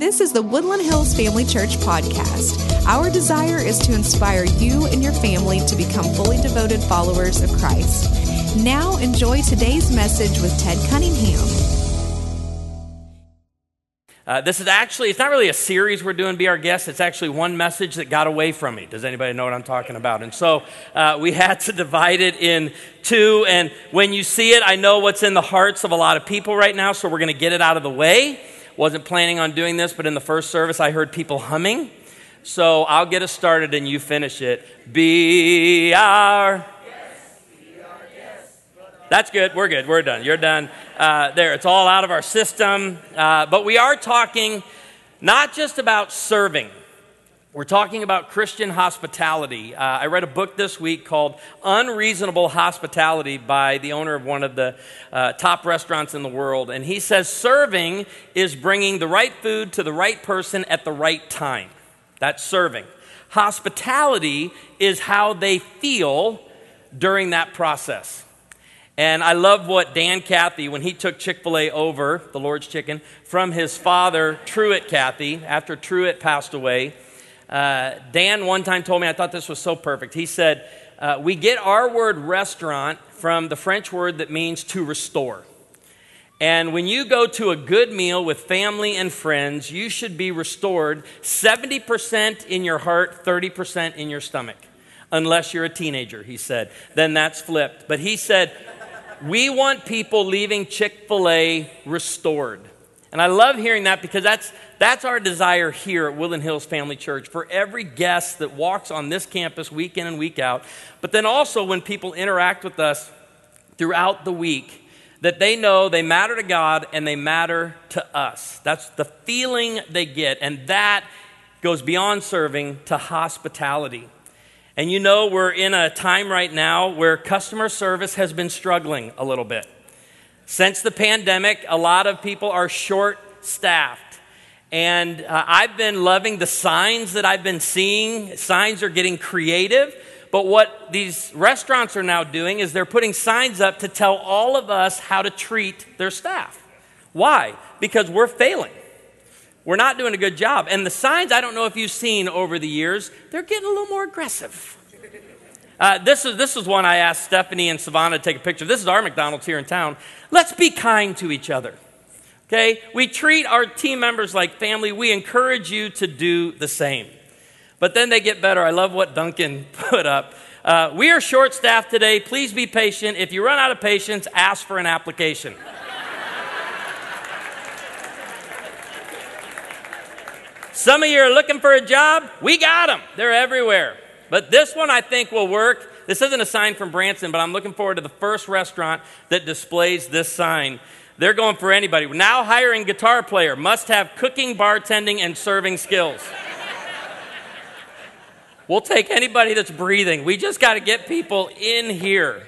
This is the Woodland Hills Family Church podcast. Our desire is to inspire you and your family to become fully devoted followers of Christ. Now enjoy today's message with Ted Cunningham. This is actually, it's not really a series we're doing, Be Our Guest. It's actually one message that got away from me. Does anybody know what I'm talking about? And so we had to divide it in two. And when you see it, I know what's in the hearts of a lot of people right now. So we're going to get it out of the way. Wasn't planning on doing this, but in the first service, I heard people humming. So I'll get us started and you finish it. Be our guest. That's good. We're good. We're done. You're done. There. It's all out of our system. But we are talking not just about serving. We're talking about Christian hospitality. I read a book this week called Unreasonable Hospitality by the owner of one of the top restaurants in the world. And he says serving is bringing the right food to the right person at the right time. That's serving. Hospitality is how they feel during that process. And I love what Dan Cathy, when he took Chick-fil-A over, the Lord's Chicken, from his father, Truett Cathy, after Truett passed away, Dan one time told me, I thought this was so perfect. He said, we get our word restaurant from the French word that means to restore. And when you go to a good meal with family and friends, you should be restored 70% in your heart, 30% in your stomach. Unless you're a teenager, he said. Then that's flipped. But he said, we want people leaving Chick-fil-A restored. And I love hearing that because that's our desire here at Woodland Hills Family Church for every guest that walks on this campus week in and week out. But then also when people interact with us throughout the week, that they know they matter to God and they matter to us. That's the feeling they get. And that goes beyond serving to hospitality. And you know we're in a time right now where customer service has been struggling a little bit. Since the pandemic, a lot of people are short-staffed. And I've been loving the signs that I've been seeing. Signs are getting creative. But what these restaurants are now doing is they're putting signs up to tell all of us how to treat their staff. Why? Because we're failing. We're not doing a good job. And the signs, I don't know if you've seen over the years, they're getting a little more aggressive. This is one I asked Stephanie and Savannah to take a picture. This is our McDonald's here in town. Let's be kind to each other. Okay? We treat our team members like family. We encourage you to do the same. But then they get better. I love what Duncan put up. We are short-staffed today. Please be patient. If you run out of patience, ask for an application. Some of you are looking for a job. We got them. They're everywhere. But this one I think will work. This isn't a sign from Branson, but I'm looking forward to the first restaurant that displays this sign. They're going for anybody. Now hiring guitar player. Must have cooking, bartending, and serving skills. We'll take anybody that's breathing. We just got to get people in here.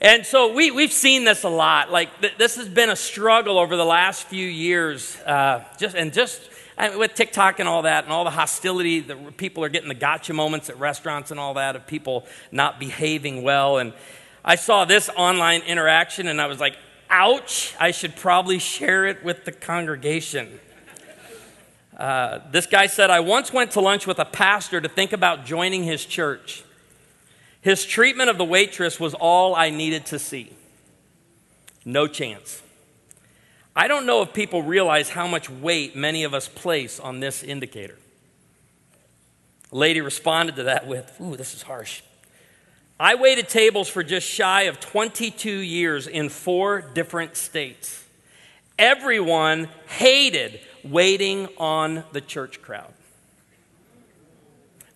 And so we've seen this a lot. Like this has been a struggle over the last few years. I mean, with TikTok and all that and all the hostility that people are getting, the gotcha moments at restaurants and all that of people not behaving well. And I saw this online interaction and I was like, ouch, I should probably share it with the congregation. This guy said, I once went to lunch with a pastor to think about joining his church. His treatment of the waitress was all I needed to see. No chance. I don't know if people realize how much weight many of us place on this indicator. A lady responded to that with, ooh, this is harsh. I waited tables for just shy of 22 years in 4 different states. Everyone hated waiting on the church crowd.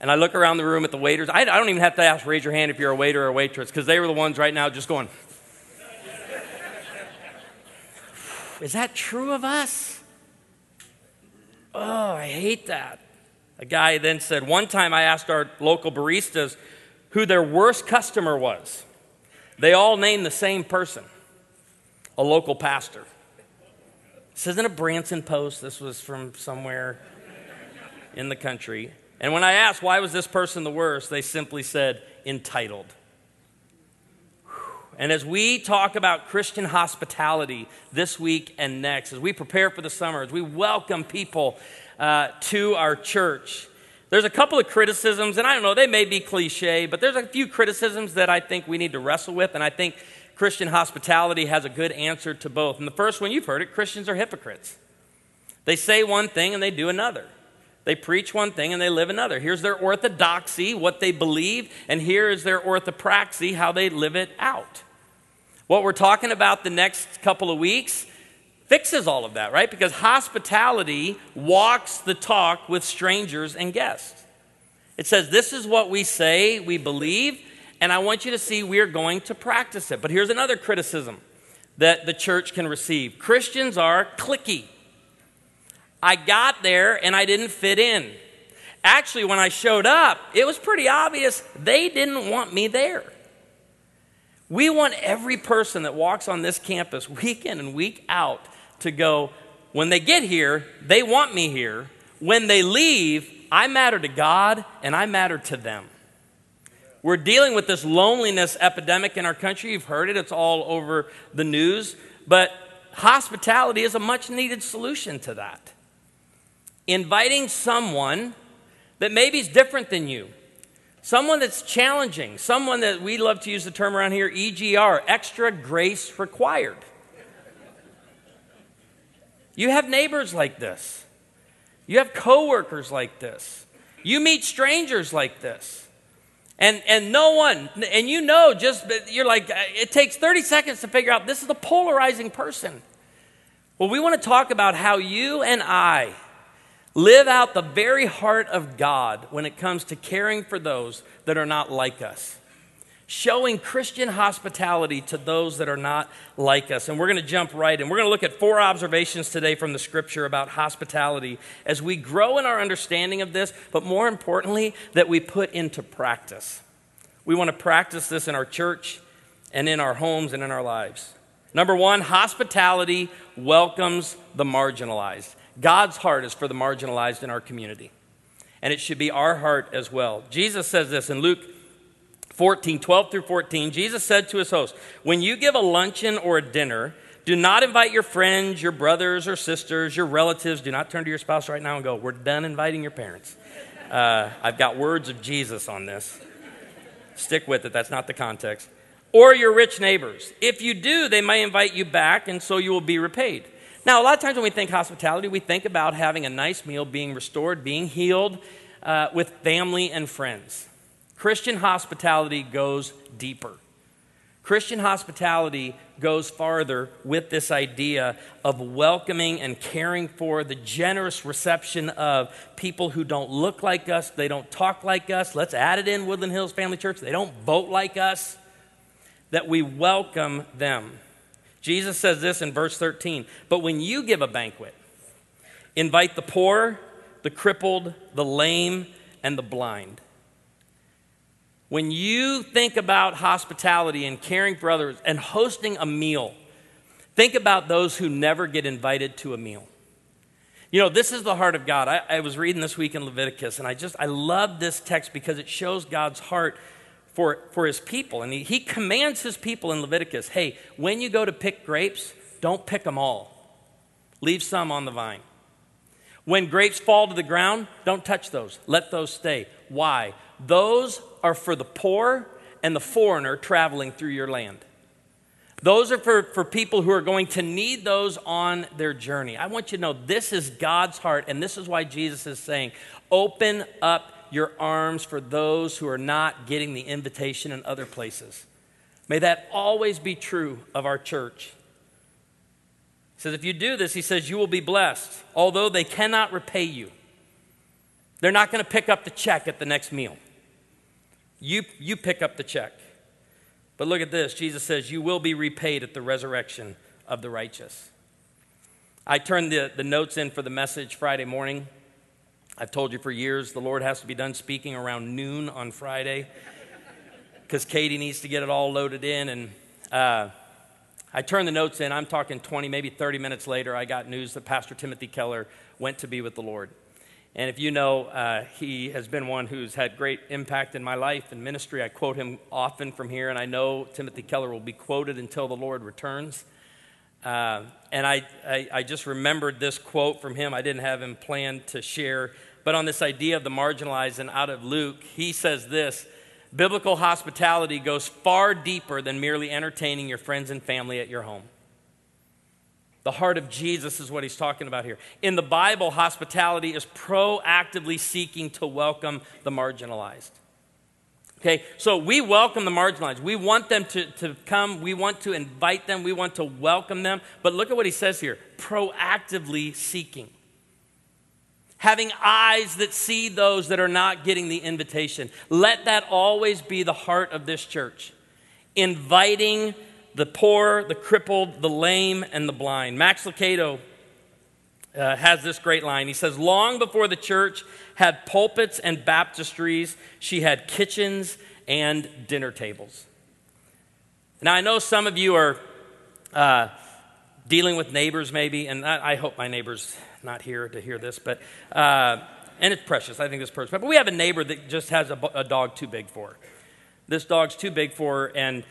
And I look around the room at the waiters. I don't even have to ask, raise your hand if you're a waiter or a waitress, because they were the ones right now just going, is that true of us? Oh, I hate that. A guy then said, one time I asked our local baristas who their worst customer was. They all named the same person, a local pastor. This isn't a Branson post. This was from somewhere in the country. And when I asked, why was this person the worst? They simply said, entitled. Whew. And as we talk about Christian hospitality this week and next, as we prepare for the summer, as we welcome people to our church, there's a couple of criticisms, and I don't know, they may be cliche, but there's a few criticisms that I think we need to wrestle with, and I think Christian hospitality has a good answer to both. And the first one, you've heard it, Christians are hypocrites. They say one thing and they do another. They preach one thing and they live another. Here's their orthodoxy, what they believe, and here is their orthopraxy, how they live it out. What we're talking about the next couple of weeks fixes all of that, right? Because hospitality walks the talk with strangers and guests. It says, this is what we say we believe, and I want you to see we are going to practice it. But here's another criticism that the church can receive. Christians are cliquey. I got there and I didn't fit in. Actually, when I showed up, it was pretty obvious they didn't want me there. We want every person that walks on this campus week in and week out to go, when they get here, they want me here. When they leave, I matter to God and I matter to them. We're dealing with this loneliness epidemic in our country. You've heard it. It's all over the news. But hospitality is a much-needed solution to that. Inviting someone that maybe is different than you, someone that's challenging, someone that we love to use the term around here, EGR, extra grace required. You have neighbors like this. You have coworkers like this. You meet strangers like this. And no one, and you know, just, you're like, it takes 30 seconds to figure out this is a polarizing person. Well, we want to talk about how you and I live out the very heart of God when it comes to caring for those that are not like us, showing Christian hospitality to those that are not like us. And we're going to jump right in. We're going to look at four observations today from the scripture about hospitality as we grow in our understanding of this, but more importantly, that we put into practice. We want to practice this in our church and in our homes and in our lives. Number one, hospitality welcomes the marginalized. God's heart is for the marginalized in our community, and it should be our heart as well. Jesus says this in Luke 14, 12 through 14. Jesus said to his host, when you give a luncheon or a dinner, do not invite your friends, your brothers or sisters, your relatives. Do not turn to your spouse right now and go, we're done inviting your parents. I've got words of Jesus on this. Stick with it. That's not the context. Or your rich neighbors. If you do, they may invite you back, and so you will be repaid. Now, a lot of times when we think hospitality, we think about having a nice meal, being restored, being healed with family and friends. Christian hospitality goes deeper. Christian hospitality goes farther with this idea of welcoming and caring for the generous reception of people who don't look like us, they don't talk like us. Let's add it in, Woodland Hills Family Church. They don't vote like us, that we welcome them. Jesus says this in verse 13, but when you give a banquet, invite the poor, the crippled, the lame, and the blind. When you think about hospitality and caring for others and hosting a meal, think about those who never get invited to a meal. You know, this is the heart of God. I was reading this week in Leviticus, and I love this text because it shows God's heart for his people. And he commands his people in Leviticus, hey, when you go to pick grapes, don't pick them all. Leave some on the vine. When grapes fall to the ground, don't touch those. Let those stay. Why? Those are for the poor and the foreigner traveling through your land. Those are for people who are going to need those on their journey. I want you to know this is God's heart, and this is why Jesus is saying, open up your arms for those who are not getting the invitation in other places. May that always be true of our church. He says, if you do this, he says, you will be blessed, although they cannot repay you. They're not going to pick up the check at the next meal. You pick up the check. But look at this. Jesus says, you will be repaid at the resurrection of the righteous. I turned the notes in for the message Friday morning. I've told you for years, the Lord has to be done speaking around noon on Friday because Katie needs to get it all loaded in. And I turned the notes in. I'm talking 20, maybe 30 minutes later, I got news that Pastor Timothy Keller went to be with the Lord. And if you know, he has been one who's had great impact in my life and ministry. I quote him often from here, and I know Timothy Keller will be quoted until the Lord returns. And I just remembered this quote from him. I didn't have him planned to share. But on this idea of the marginalized and out of Luke, he says this: biblical hospitality goes far deeper than merely entertaining your friends and family at your home. The heart of Jesus is what he's talking about here. In the Bible, hospitality is proactively seeking to welcome the marginalized. Okay, so we welcome the marginalized. We want them to come. We want to invite them. We want to welcome them. But look at what he says here: proactively seeking. Having eyes that see those that are not getting the invitation. Let that always be the heart of this church. Inviting the poor, the crippled, the lame, and the blind. Max Lucado has this great line. He says, long before the church had pulpits and baptistries, she had kitchens and dinner tables. Now, I know some of you are dealing with neighbors maybe, and I hope my neighbor's not here to hear this, but and it's precious. I think it's precious. But we have a neighbor that just has a dog too big for her. This dog's too big for her, and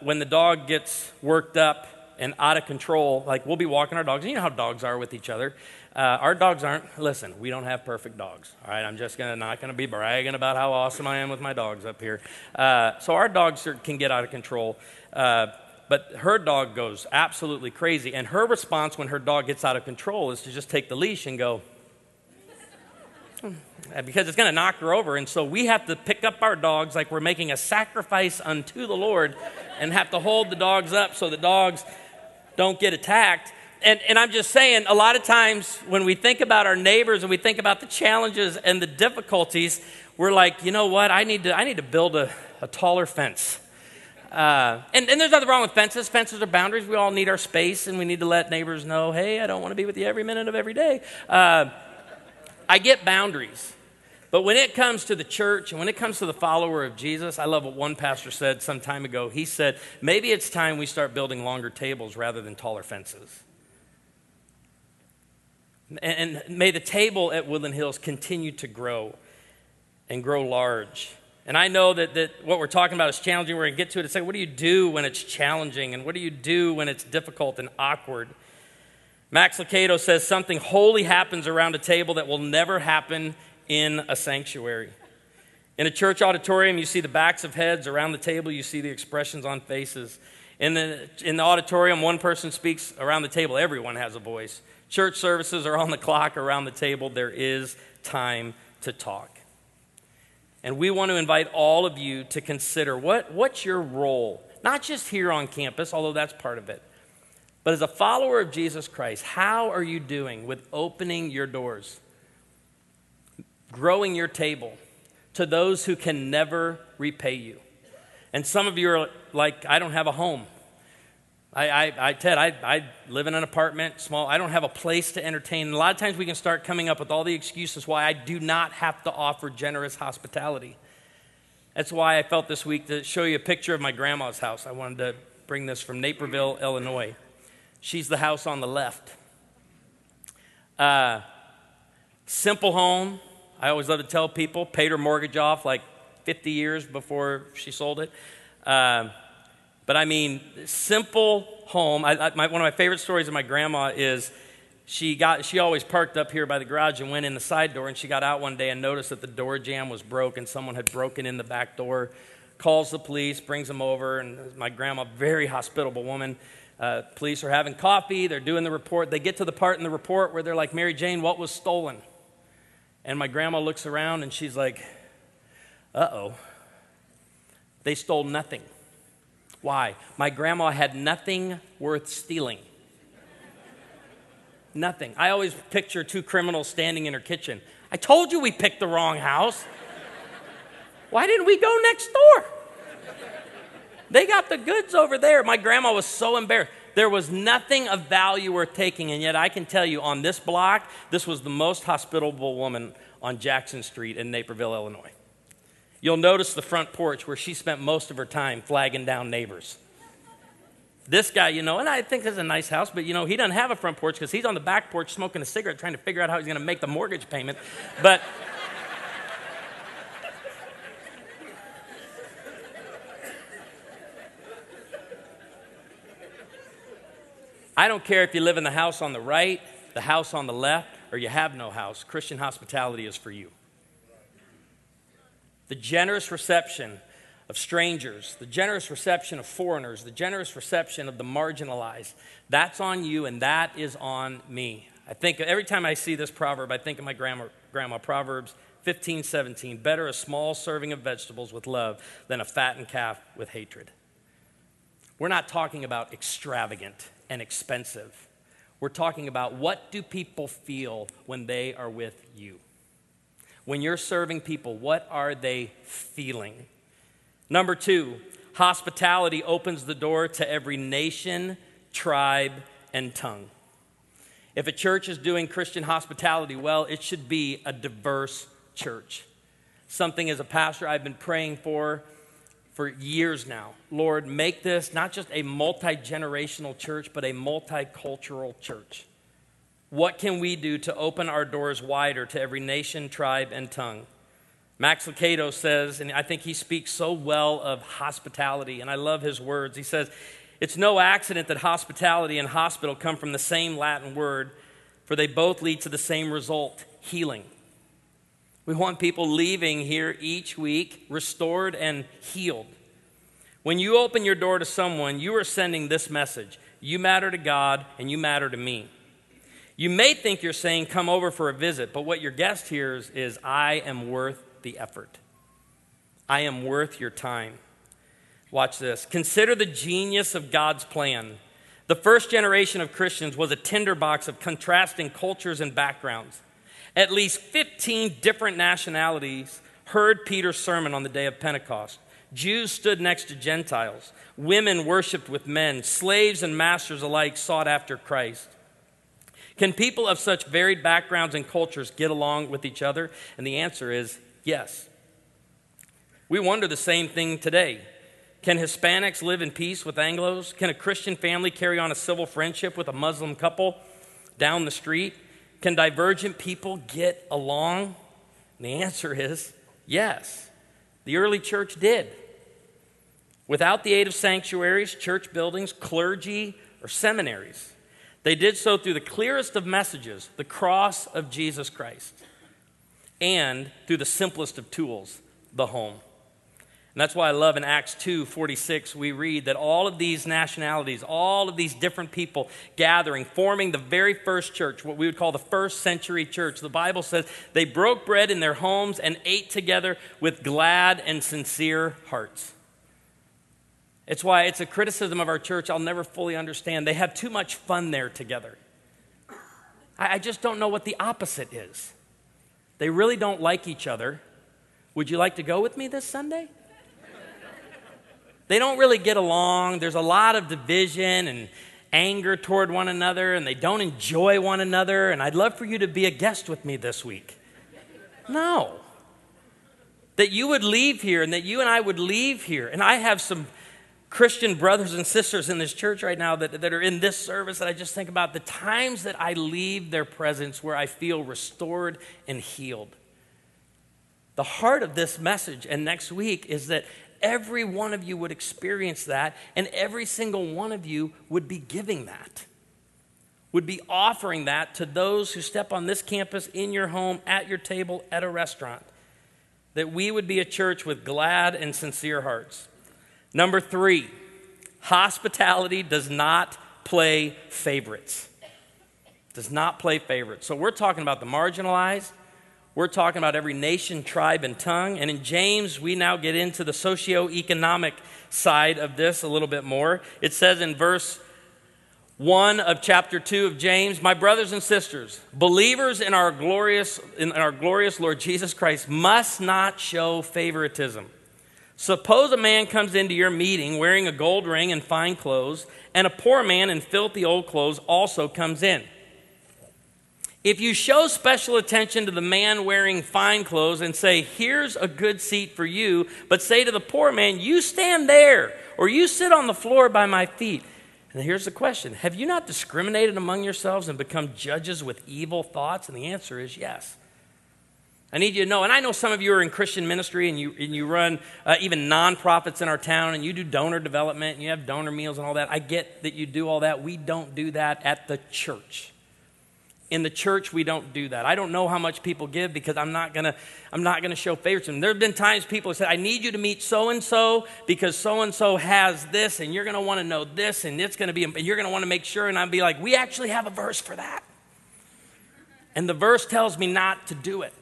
when the dog gets worked up and out of control, like we'll be walking our dogs, and you know how dogs are with each other. Our dogs aren't, listen, we don't have perfect dogs, all right? I'm just not going to be bragging about how awesome I am with my dogs up here. So our dogs can get out of control, but her dog goes absolutely crazy, and her response when her dog gets out of control is to just take the leash and go, because it's going to knock her over. And so we have to pick up our dogs like we're making a sacrifice unto the Lord and have to hold the dogs up so the dogs don't get attacked. And I'm just saying, a lot of times when we think about our neighbors and we think about the challenges and the difficulties, we're like, you know what, I need to build a taller fence. And there's nothing wrong with fences. Fences are boundaries. We all need our space, and we need to let neighbors know, hey, I don't want to be with you every minute of every day. I get boundaries. But when it comes to the church and when it comes to the follower of Jesus, I love what one pastor said some time ago. He said, maybe it's time we start building longer tables rather than taller fences. And may the table at Woodland Hills continue to grow and grow large. And I know that what we're talking about is challenging. We're going to get to it and say, what do you do when it's challenging? And what do you do when it's difficult and awkward? Max Lucado says something holy happens around a table that will never happen in a sanctuary. In a church auditorium, you see the backs of heads. Around the table, you see the expressions on faces. In the auditorium, one person speaks. Around the table, everyone has a voice. Church services are on the clock. Around the table, there is time to talk. And we want to invite all of you to consider what's your role, not just here on campus, although that's part of it, but as a follower of Jesus Christ, how are you doing with opening your doors, growing your table to those who can never repay you? And some of you are like, I don't have a home. Ted, I live in an apartment, small. I don't have a place to entertain. And a lot of times we can start coming up with all the excuses why I do not have to offer generous hospitality. That's why I felt this week to show you a picture of my grandma's house. I wanted to bring this from Naperville, Illinois. She's the house on the left. Simple home. I always love to tell people, paid her mortgage off like 50 years before she sold it. But I mean, simple home. One of my favorite stories of my grandma is she always parked up here by the garage and went in the side door, and she got out one day and noticed that the door jamb was broke and someone had broken in the back door, calls the police, brings them over, and my grandma, very hospitable woman, police are having coffee, they're doing the report. They get to the part in the report where they're like, Mary Jane, what was stolen? And my grandma looks around and she's like, uh-oh, they stole nothing. Why? My grandma had nothing worth stealing. Nothing. I always picture two criminals standing in her kitchen. I told you we picked the wrong house. Why didn't we go next door? They got the goods over there. My grandma was so embarrassed. There was nothing of value worth taking, and yet I can tell you on this block, this was the most hospitable woman on Jackson Street in Naperville, Illinois. You'll notice the front porch where she spent most of her time flagging down neighbors. This guy, you know, and I think this is a nice house, but, you know, he doesn't have a front porch because he's on the back porch smoking a cigarette trying to figure out how he's going to make the mortgage payment. But I don't care if you live in the house on the right, the house on the left, or you have no house. Christian hospitality is for you. The generous reception of strangers, the generous reception of foreigners, the generous reception of the marginalized. That's on you and that is on me. I think every time I see this proverb, I think of my grandma. Proverbs 15:17. Better a small serving of vegetables with love than a fattened calf with hatred. We're not talking about extravagant and expensive. We're talking about what do people feel when they are with you? When you're serving people, what are they feeling? Number two, hospitality opens the door to every nation, tribe, and tongue. If a church is doing Christian hospitality well, it should be a diverse church. Something as a pastor I've been praying for years now. Lord, make this not just a multi-generational church, but a multicultural church. What can we do to open our doors wider to every nation, tribe, and tongue? Max Lucado says, and I think he speaks so well of hospitality, and I love his words. He says, it's no accident that hospitality and hospital come from the same Latin word, for they both lead to the same result, healing. We want people leaving here each week restored and healed. When you open your door to someone, you are sending this message. You matter to God and you matter to me. You may think you're saying, come over for a visit, but what your guest hears is, I am worth the effort. I am worth your time. Watch this. Consider the genius of God's plan. The first generation of Christians was a tinderbox of contrasting cultures and backgrounds. At least 15 different nationalities heard Peter's sermon on the day of Pentecost. Jews stood next to Gentiles. Women worshiped with men. Slaves and masters alike sought after Christ. Can people of such varied backgrounds and cultures get along with each other? And the answer is yes. We wonder the same thing today. Can Hispanics live in peace with Anglos? Can a Christian family carry on a civil friendship with a Muslim couple down the street? Can divergent people get along? And the answer is yes. The early church did. Without the aid of sanctuaries, church buildings, clergy, or seminaries, they did so through the clearest of messages, the cross of Jesus Christ, and through the simplest of tools, the home. And that's why I love in Acts 2:46, we read that all of these nationalities, all of these different people gathering, forming the very first church, what we would call the first century church. The Bible says they broke bread in their homes and ate together with glad and sincere hearts. It's why it's a criticism of our church I'll never fully understand. They have too much fun there together. I just don't know what the opposite is. They really don't like each other. Would you like to go with me this Sunday? They don't really get along. There's a lot of division and anger toward one another, and they don't enjoy one another, and I'd love for you to be a guest with me this week. No. That you would leave here and that you and I would leave here. And I have some Christian brothers and sisters in this church right now that are in this service that I just think about the times that I leave their presence where I feel restored and healed. The heart of this message and next week is that every one of you would experience that, and every single one of you would be giving that, would be offering that to those who step on this campus, in your home, at your table, at a restaurant, that we would be a church with glad and sincere hearts. Number three, hospitality does not play favorites. Does not play favorites. So we're talking about the marginalized. We're talking about every nation, tribe, and tongue. And in James, we now get into the socioeconomic side of this a little bit more. It says in verse 1 of chapter 2 of James, my brothers and sisters, believers in our glorious Lord Jesus Christ must not show favoritism. Suppose a man comes into your meeting wearing a gold ring and fine clothes, and a poor man in filthy old clothes also comes in. If you show special attention to the man wearing fine clothes and say, here's a good seat for you, but say to the poor man, you stand there, or you sit on the floor by my feet, And here's the question. Have you not discriminated among yourselves and become judges with evil thoughts? And the answer is yes. I need you to know, and I know some of you are in Christian ministry and you run even nonprofits in our town and you do donor development and you have donor meals and all that. I get that you do all that. We don't do that at the church. In the church, we don't do that. I don't know how much people give because I'm not gonna show favoritism. There have been times people have said, I need you to meet so-and-so because so-and-so has this and you're gonna wanna know this and it's gonna be, and you're gonna wanna make sure, and I'd be like, we actually have a verse for that. And the verse tells me not to do it.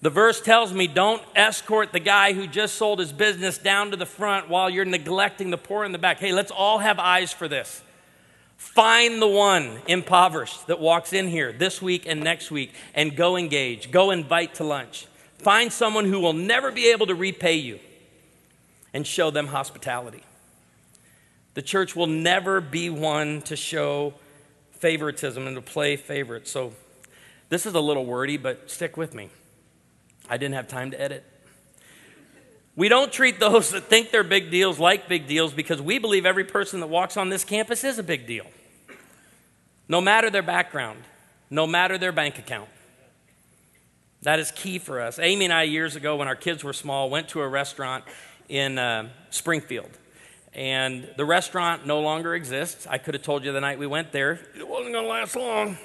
The verse tells me don't escort the guy who just sold his business down to the front while you're neglecting the poor in the back. Hey, let's all have eyes for this. Find the one impoverished that walks in here this week and next week and go engage, go invite to lunch. Find someone who will never be able to repay you and show them hospitality. The church will never be one to show favoritism and to play favorites. So this is a little wordy, but stick with me. I didn't have time to edit. We don't treat those that think they're big deals like big deals because we believe every person that walks on this campus is a big deal. No matter their background, no matter their bank account. That is key for us. Amy and I, years ago when our kids were small, went to a restaurant in Springfield. And the restaurant no longer exists. I could have told you the night we went there. It wasn't going to last long.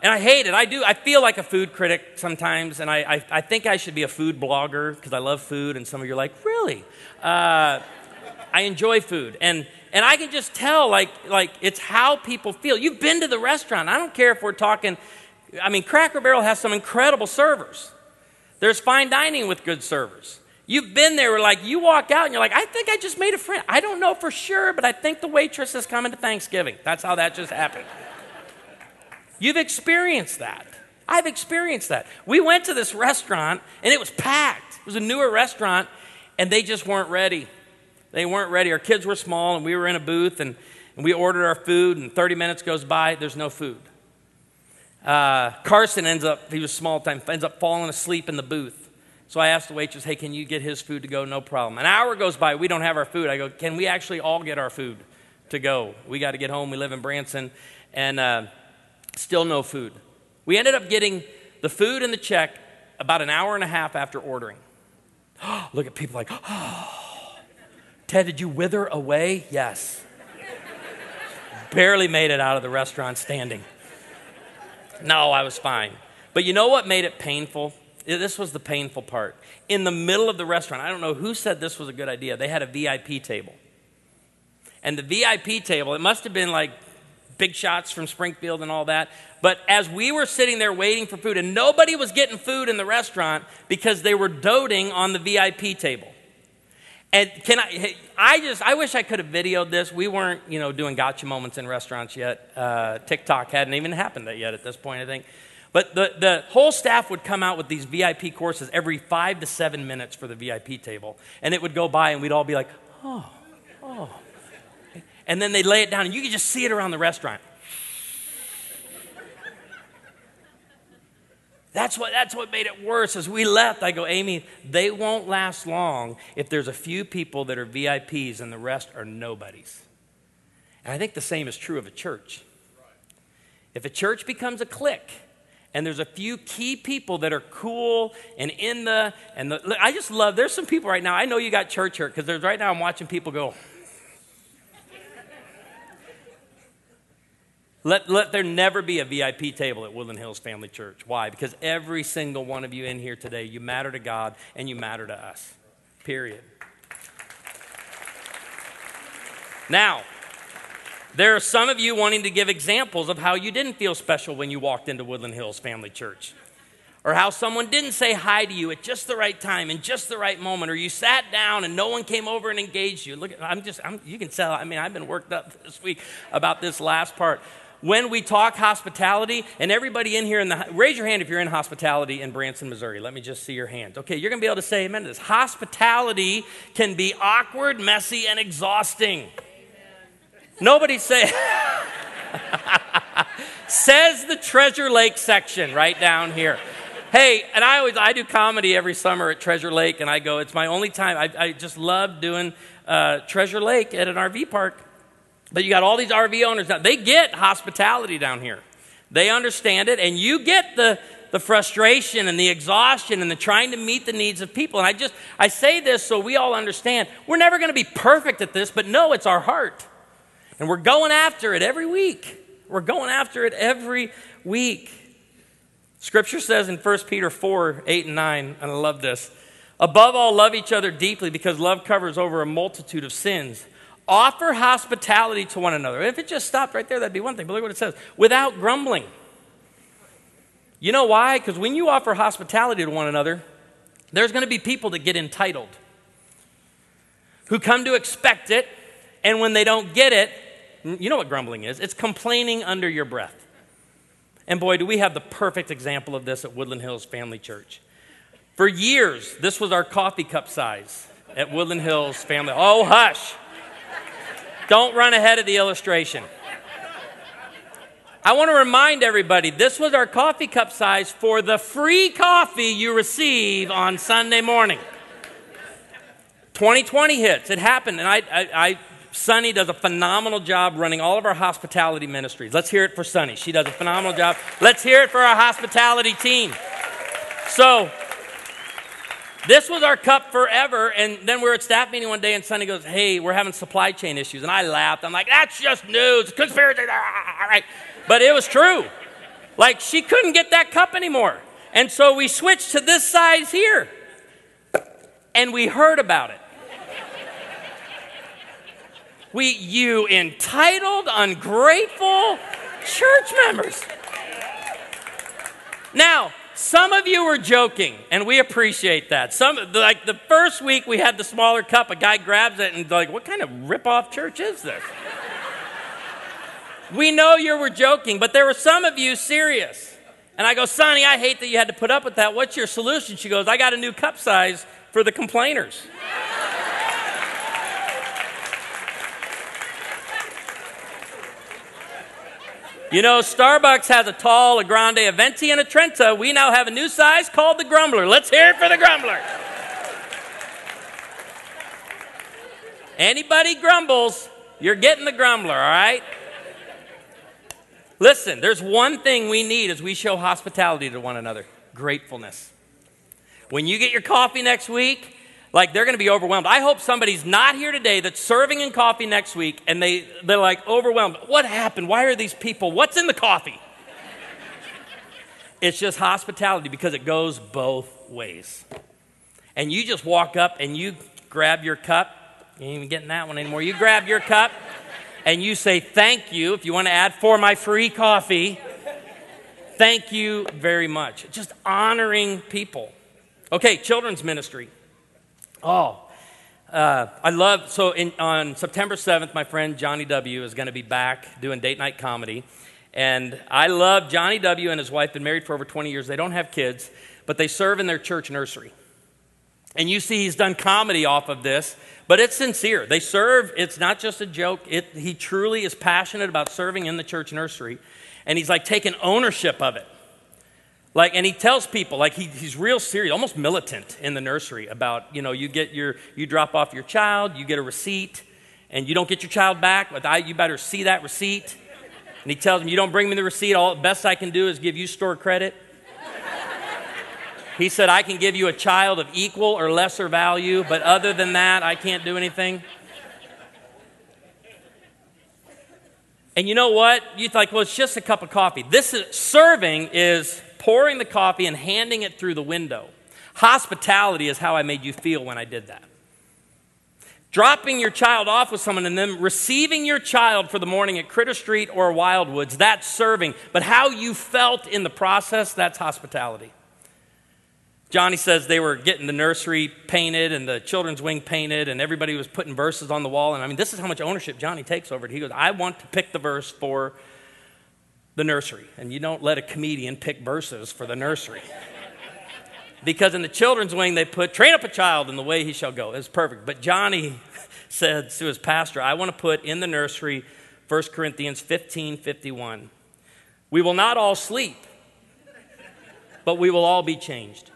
And I hate it. I do. I feel like a food critic sometimes, and I think I should be a food blogger because I love food, and some of you are like, really? I enjoy food. And I can just tell, like it's how people feel. You've been to the restaurant. I don't care if we're talking. I mean, Cracker Barrel has some incredible servers. There's fine dining with good servers. You've been there where, like, you walk out, and you're like, I think I just made a friend. I don't know for sure, but I think the waitress is coming to Thanksgiving. That's how that just happened. You've experienced that. I've experienced that. We went to this restaurant, and it was packed. It was a newer restaurant, and they just weren't ready. They weren't ready. Our kids were small, and we were in a booth, and we ordered our food, and 30 minutes goes by. There's no food. Carson ends up falling asleep in the booth. So I asked the waitress, hey, can you get his food to go? No problem. An hour goes by. We don't have our food. I go, can we actually all get our food to go? We got to get home. We live in Branson, and still no food. We ended up getting the food and the check about an hour and a half after ordering. Look at people like, oh, Ted, did you wither away? Yes. Barely made it out of the restaurant standing. No, I was fine. But you know what made it painful? This was the painful part. In the middle of the restaurant, I don't know who said this was a good idea. They had a VIP table. And the VIP table, it must have been like big shots from Springfield and all that. But as we were sitting there waiting for food, and nobody was getting food in the restaurant because they were doting on the VIP table. And I wish I could have videoed this. We weren't, doing gotcha moments in restaurants yet. TikTok hadn't even happened yet at this point, I think. But the whole staff would come out with these VIP courses every 5 to 7 minutes for the VIP table. And it would go by and we'd all be like, oh. And then they'd lay it down, and you could just see it around the restaurant. That's what made it worse. As we left, I go, Amy, they won't last long if there's a few people that are VIPs and the rest are nobodies. And I think the same is true of a church. If a church becomes a clique, and there's a few key people that are cool and I just love, there's some people right now, I know you got church hurt, because there's right now I'm watching people go, Let there never be a VIP table at Woodland Hills Family Church. Why? Because every single one of you in here today, you matter to God and you matter to us. Period. Now, there are some of you wanting to give examples of how you didn't feel special when you walked into Woodland Hills Family Church. Or how someone didn't say hi to you at just the right time, in just the right moment. Or you sat down and no one came over and engaged you. Look, you can tell, I've been worked up this week about this last part. When we talk hospitality, and everybody in here, raise your hand if you're in hospitality in Branson, Missouri. Let me just see your hands. Okay, you're going to be able to say amen to this. Hospitality can be awkward, messy, and exhausting. Amen. Nobody say, says the Treasure Lake section right down here. Hey, and I do comedy every summer at Treasure Lake, and I go, it's my only time. I just love doing Treasure Lake at an RV park. But you got all these RV owners now. They get hospitality down here. They understand it, and you get the frustration and the exhaustion and the trying to meet the needs of people. And I say this so we all understand. We're never going to be perfect at this, but no, it's our heart. And we're going after it every week. We're going after it every week. Scripture says in 1 Peter 4, 8 and 9, and I love this, above all, love each other deeply because love covers over a multitude of sins. Offer hospitality to one another. If it just stopped right there, that'd be one thing. But look what it says. Without grumbling. You know why? Because when you offer hospitality to one another, there's going to be people that get entitled, who come to expect it, and when they don't get it, you know what grumbling is. It's complaining under your breath. And boy, do we have the perfect example of this at Woodland Hills Family Church. For years, this was our coffee cup size at Woodland Hills Family. Oh, hush. Don't run ahead of the illustration. I want to remind everybody, this was our coffee cup size for the free coffee you receive on Sunday morning. 2020 hits. It happened. And I Sunny does a phenomenal job running all of our hospitality ministries. Let's hear it for Sunny. She does a phenomenal job. Let's hear it for our hospitality team. So this was our cup forever, and then we were at staff meeting one day, and Sunny goes, hey, we're having supply chain issues, and I laughed. I'm like, that's just news, conspiracy, all right, but it was true. Like, she couldn't get that cup anymore, and so we switched to this size here, and we heard about it. You entitled, ungrateful church members. Now, some of you were joking, and we appreciate that. Some, like the first week we had the smaller cup, a guy grabs it and like, what kind of ripoff church is this? We know you were joking, but there were some of you serious. And I go, Sonny, I hate that you had to put up with that. What's your solution? She goes, I got a new cup size for the complainers. You know, Starbucks has a tall, a grande, a venti, and a trenta. We now have a new size called the Grumbler. Let's hear it for the Grumbler. Anybody grumbles, you're getting the Grumbler, all right? Listen, there's one thing we need as we show hospitality to one another, gratefulness. When you get your coffee next week, like, they're going to be overwhelmed. I hope somebody's not here today that's serving in coffee next week, and they're like overwhelmed. What happened? Why are these people? What's in the coffee? It's just hospitality because it goes both ways. And you just walk up and you grab your cup. You ain't even getting that one anymore. You grab your cup and you say thank you, if you want to add, for my free coffee. Thank you very much. Just honoring people. Okay, children's ministry. On September 7th, my friend Johnny W. is going to be back doing date night comedy, and I love Johnny W. and his wife, been married for over 20 years, they don't have kids, but they serve in their church nursery, and you see he's done comedy off of this, but it's sincere, they serve, it's not just a joke, he truly is passionate about serving in the church nursery, and he's like taking ownership of it. Like, and he tells people, like, he's real serious, almost militant in the nursery about, you know, you drop off your child, you get a receipt, and you don't get your child back, but you better see that receipt. And he tells them, you don't bring me the receipt, all the best I can do is give you store credit. He said, I can give you a child of equal or lesser value, but other than that, I can't do anything. And you know what? You're like, well, it's just a cup of coffee. Serving is pouring the coffee and handing it through the window. Hospitality is how I made you feel when I did that. Dropping your child off with someone and then receiving your child for the morning at Critter Street or Wildwoods, that's serving. But how you felt in the process, that's hospitality. Johnny says they were getting the nursery painted and the children's wing painted and everybody was putting verses on the wall. And I mean, this is how much ownership Johnny takes over it. He goes, I want to pick the verse for the nursery, and you don't let a comedian pick verses for the nursery. Because in the children's wing, they put, train up a child in the way he shall go. It's perfect. But Johnny said to his pastor, I want to put in the nursery 1 Corinthians 15:51. We will not all sleep, but we will all be changed.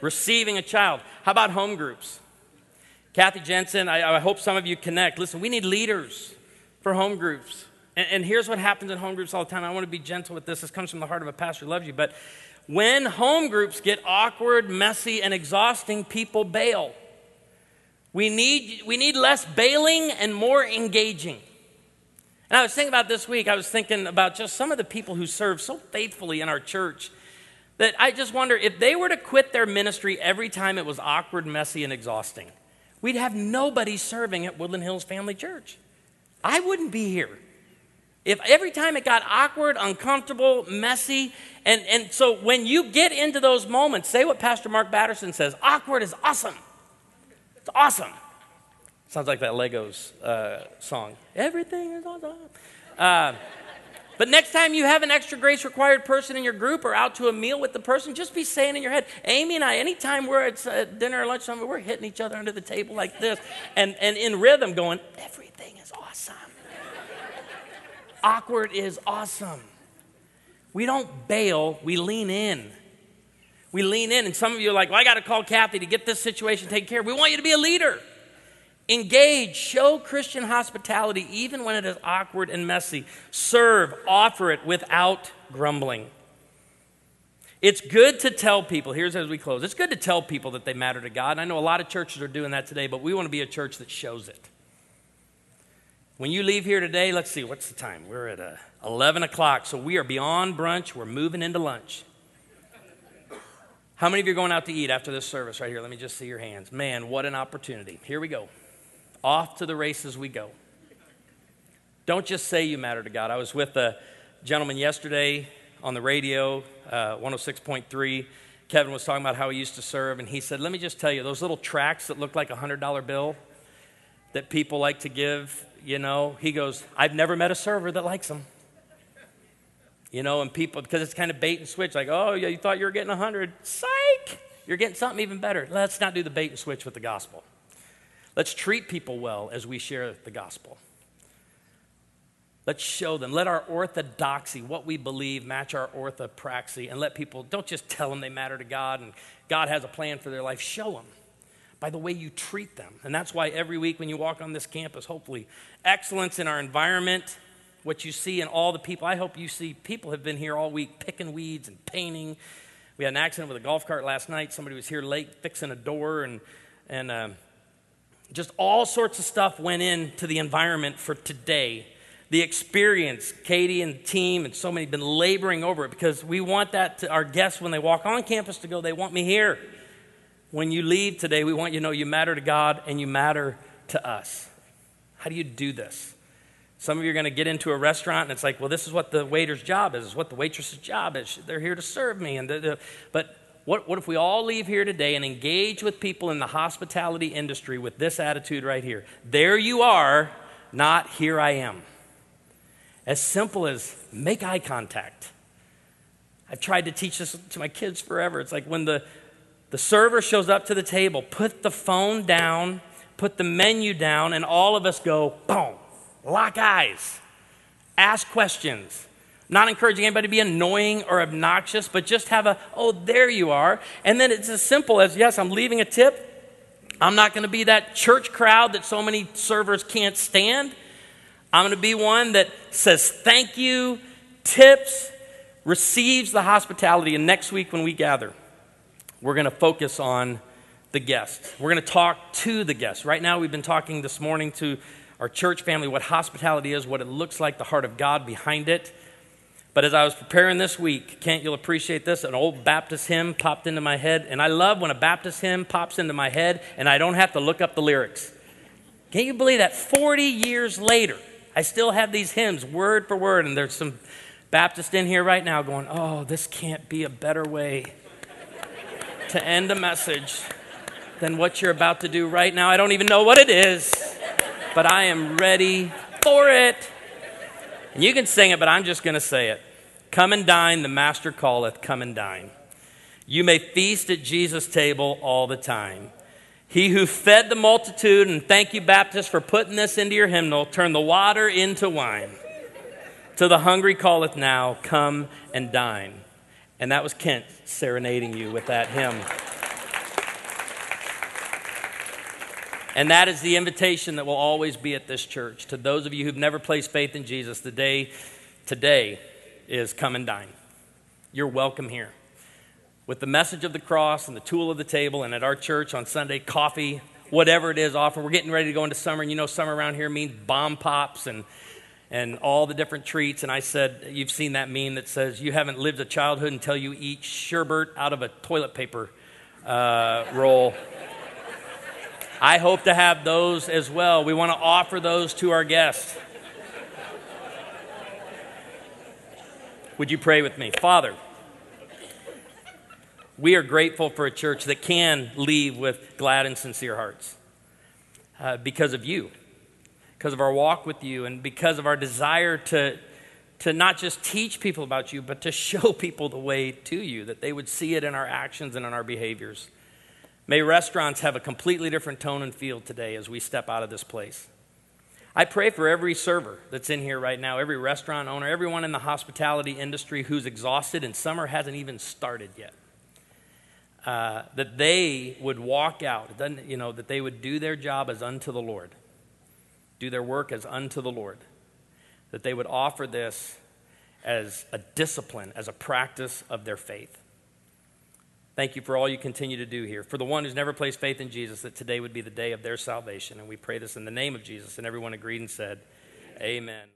Receiving a child. How about home groups? Kathy Jensen, I hope some of you connect. Listen, we need leaders for home groups. And here's what happens in home groups all the time. I want to be gentle with this. This comes from the heart of a pastor who loves you. But when home groups get awkward, messy, and exhausting, people bail. We need less bailing and more engaging. And I was thinking about this week. I was thinking about just some of the people who serve so faithfully in our church that I just wonder if they were to quit their ministry every time it was awkward, messy, and exhausting. We'd have nobody serving at Woodland Hills Family Church. I wouldn't be here. If every time it got awkward, uncomfortable, messy, and so when you get into those moments, say what Pastor Mark Batterson says, awkward is awesome. It's awesome. Sounds like that Legos song. Everything is awesome. But next time you have an extra grace required person in your group or out to a meal with the person, just be saying in your head, Amy and I, anytime we're at dinner or lunchtime, we're hitting each other under the table like this and in rhythm going, everything is awesome. Awkward is awesome. We don't bail, we lean in. We lean in, and some of you are like, well, I got to call Kathy to get this situation taken care of. We want you to be a leader. Engage, show Christian hospitality even when it is awkward and messy. Serve, offer it without grumbling. It's good to tell people, here's as we close, it's good to tell people that they matter to God. And I know a lot of churches are doing that today, but we want to be a church that shows it. When you leave here today, let's see, what's the time? We're at 11 o'clock, so we are beyond brunch. We're moving into lunch. How many of you are going out to eat after this service right here? Let me just see your hands. Man, what an opportunity. Here we go. Off to the races we go. Don't just say you matter to God. I was with a gentleman yesterday on the radio, 106.3. Kevin was talking about how he used to serve, and he said, let me just tell you, those little tracts that look like a $100 bill that people like to give, you know, he goes, I've never met a server that likes them. You know, and people, because it's kind of bait and switch, like, oh, yeah, you thought you were getting 100. Psych! You're getting something even better. Let's not do the bait and switch with the gospel. Let's treat people well as we share the gospel. Let's show them. Let our orthodoxy, what we believe, match our orthopraxy, and let people, don't just tell them they matter to God and God has a plan for their life. Show them by the way you treat them. And that's why every week when you walk on this campus, hopefully, excellence in our environment, what you see in all the people. I hope you see people have been here all week picking weeds and painting. We had an accident with a golf cart last night. Somebody was here late fixing a door and just all sorts of stuff went into the environment for today. The experience, Katie and the team and so many have been laboring over it because we want that to our guests when they walk on campus to go, they want me here. When you leave today, we want you to know you matter to God and you matter to us. How do you do this? Some of you are going to get into a restaurant and it's like, well, this is what the waiter's job is. It's what the waitress's job is. They're here to serve me. But what if we all leave here today and engage with people in the hospitality industry with this attitude right here? There you are, not here I am. As simple as make eye contact. I've tried to teach this to my kids forever. It's like when the server shows up to the table, put the phone down, put the menu down, and all of us go, boom. Lock eyes, ask questions, not encouraging anybody to be annoying or obnoxious, but just have oh, there you are. And then it's as simple as, yes, I'm leaving a tip. I'm not going to be that church crowd that so many servers can't stand. I'm going to be one that says thank you, tips, receives the hospitality. And next week when we gather, we're going to focus on the guests. We're going to talk to the guests. Right now we've been talking this morning to our church family, what hospitality is, what it looks like, the heart of God behind it. But as I was preparing this week, Kent, you'll appreciate this, an old Baptist hymn popped into my head. And I love when a Baptist hymn pops into my head and I don't have to look up the lyrics. Can you believe that? 40 years later, I still have these hymns word for word. And there's some Baptist in here right now going, oh, this can't be a better way to end a message than what you're about to do right now. I don't even know what it is. But I am ready for it. And you can sing it, but I'm just going to say it. Come and dine, the master calleth, come and dine. You may feast at Jesus' table all the time. He who fed the multitude, and thank you, Baptist, for putting this into your hymnal, turned the water into wine. To the hungry calleth now, come and dine. And that was Kent serenading you with that hymn. And that is the invitation that will always be at this church. To those of you who've never placed faith in Jesus, the day today is come and dine. You're welcome here. With the message of the cross and the tool of the table, and at our church on Sunday, coffee, whatever it is offered. We're getting ready to go into summer, and you know summer around here means bomb pops and all the different treats. And I said, you've seen that meme that says, you haven't lived a childhood until you eat sherbet out of a toilet paper roll. I hope to have those as well. We want to offer those to our guests. Would you pray with me? Father, we are grateful for a church that can leave with glad and sincere hearts because of you, because of our walk with you, and because of our desire to not just teach people about you, but to show people the way to you, that they would see it in our actions and in our behaviors. May restaurants have a completely different tone and feel today as we step out of this place. I pray for every server that's in here right now, every restaurant owner, everyone in the hospitality industry who's exhausted and summer hasn't even started yet. That they would walk out, you know, that they would do their job as unto the Lord, do their work as unto the Lord, that they would offer this as a discipline, as a practice of their faith. Thank you for all you continue to do here. For the one who's never placed faith in Jesus, that today would be the day of their salvation. And we pray this in the name of Jesus. And everyone agreed and said, Amen. Amen.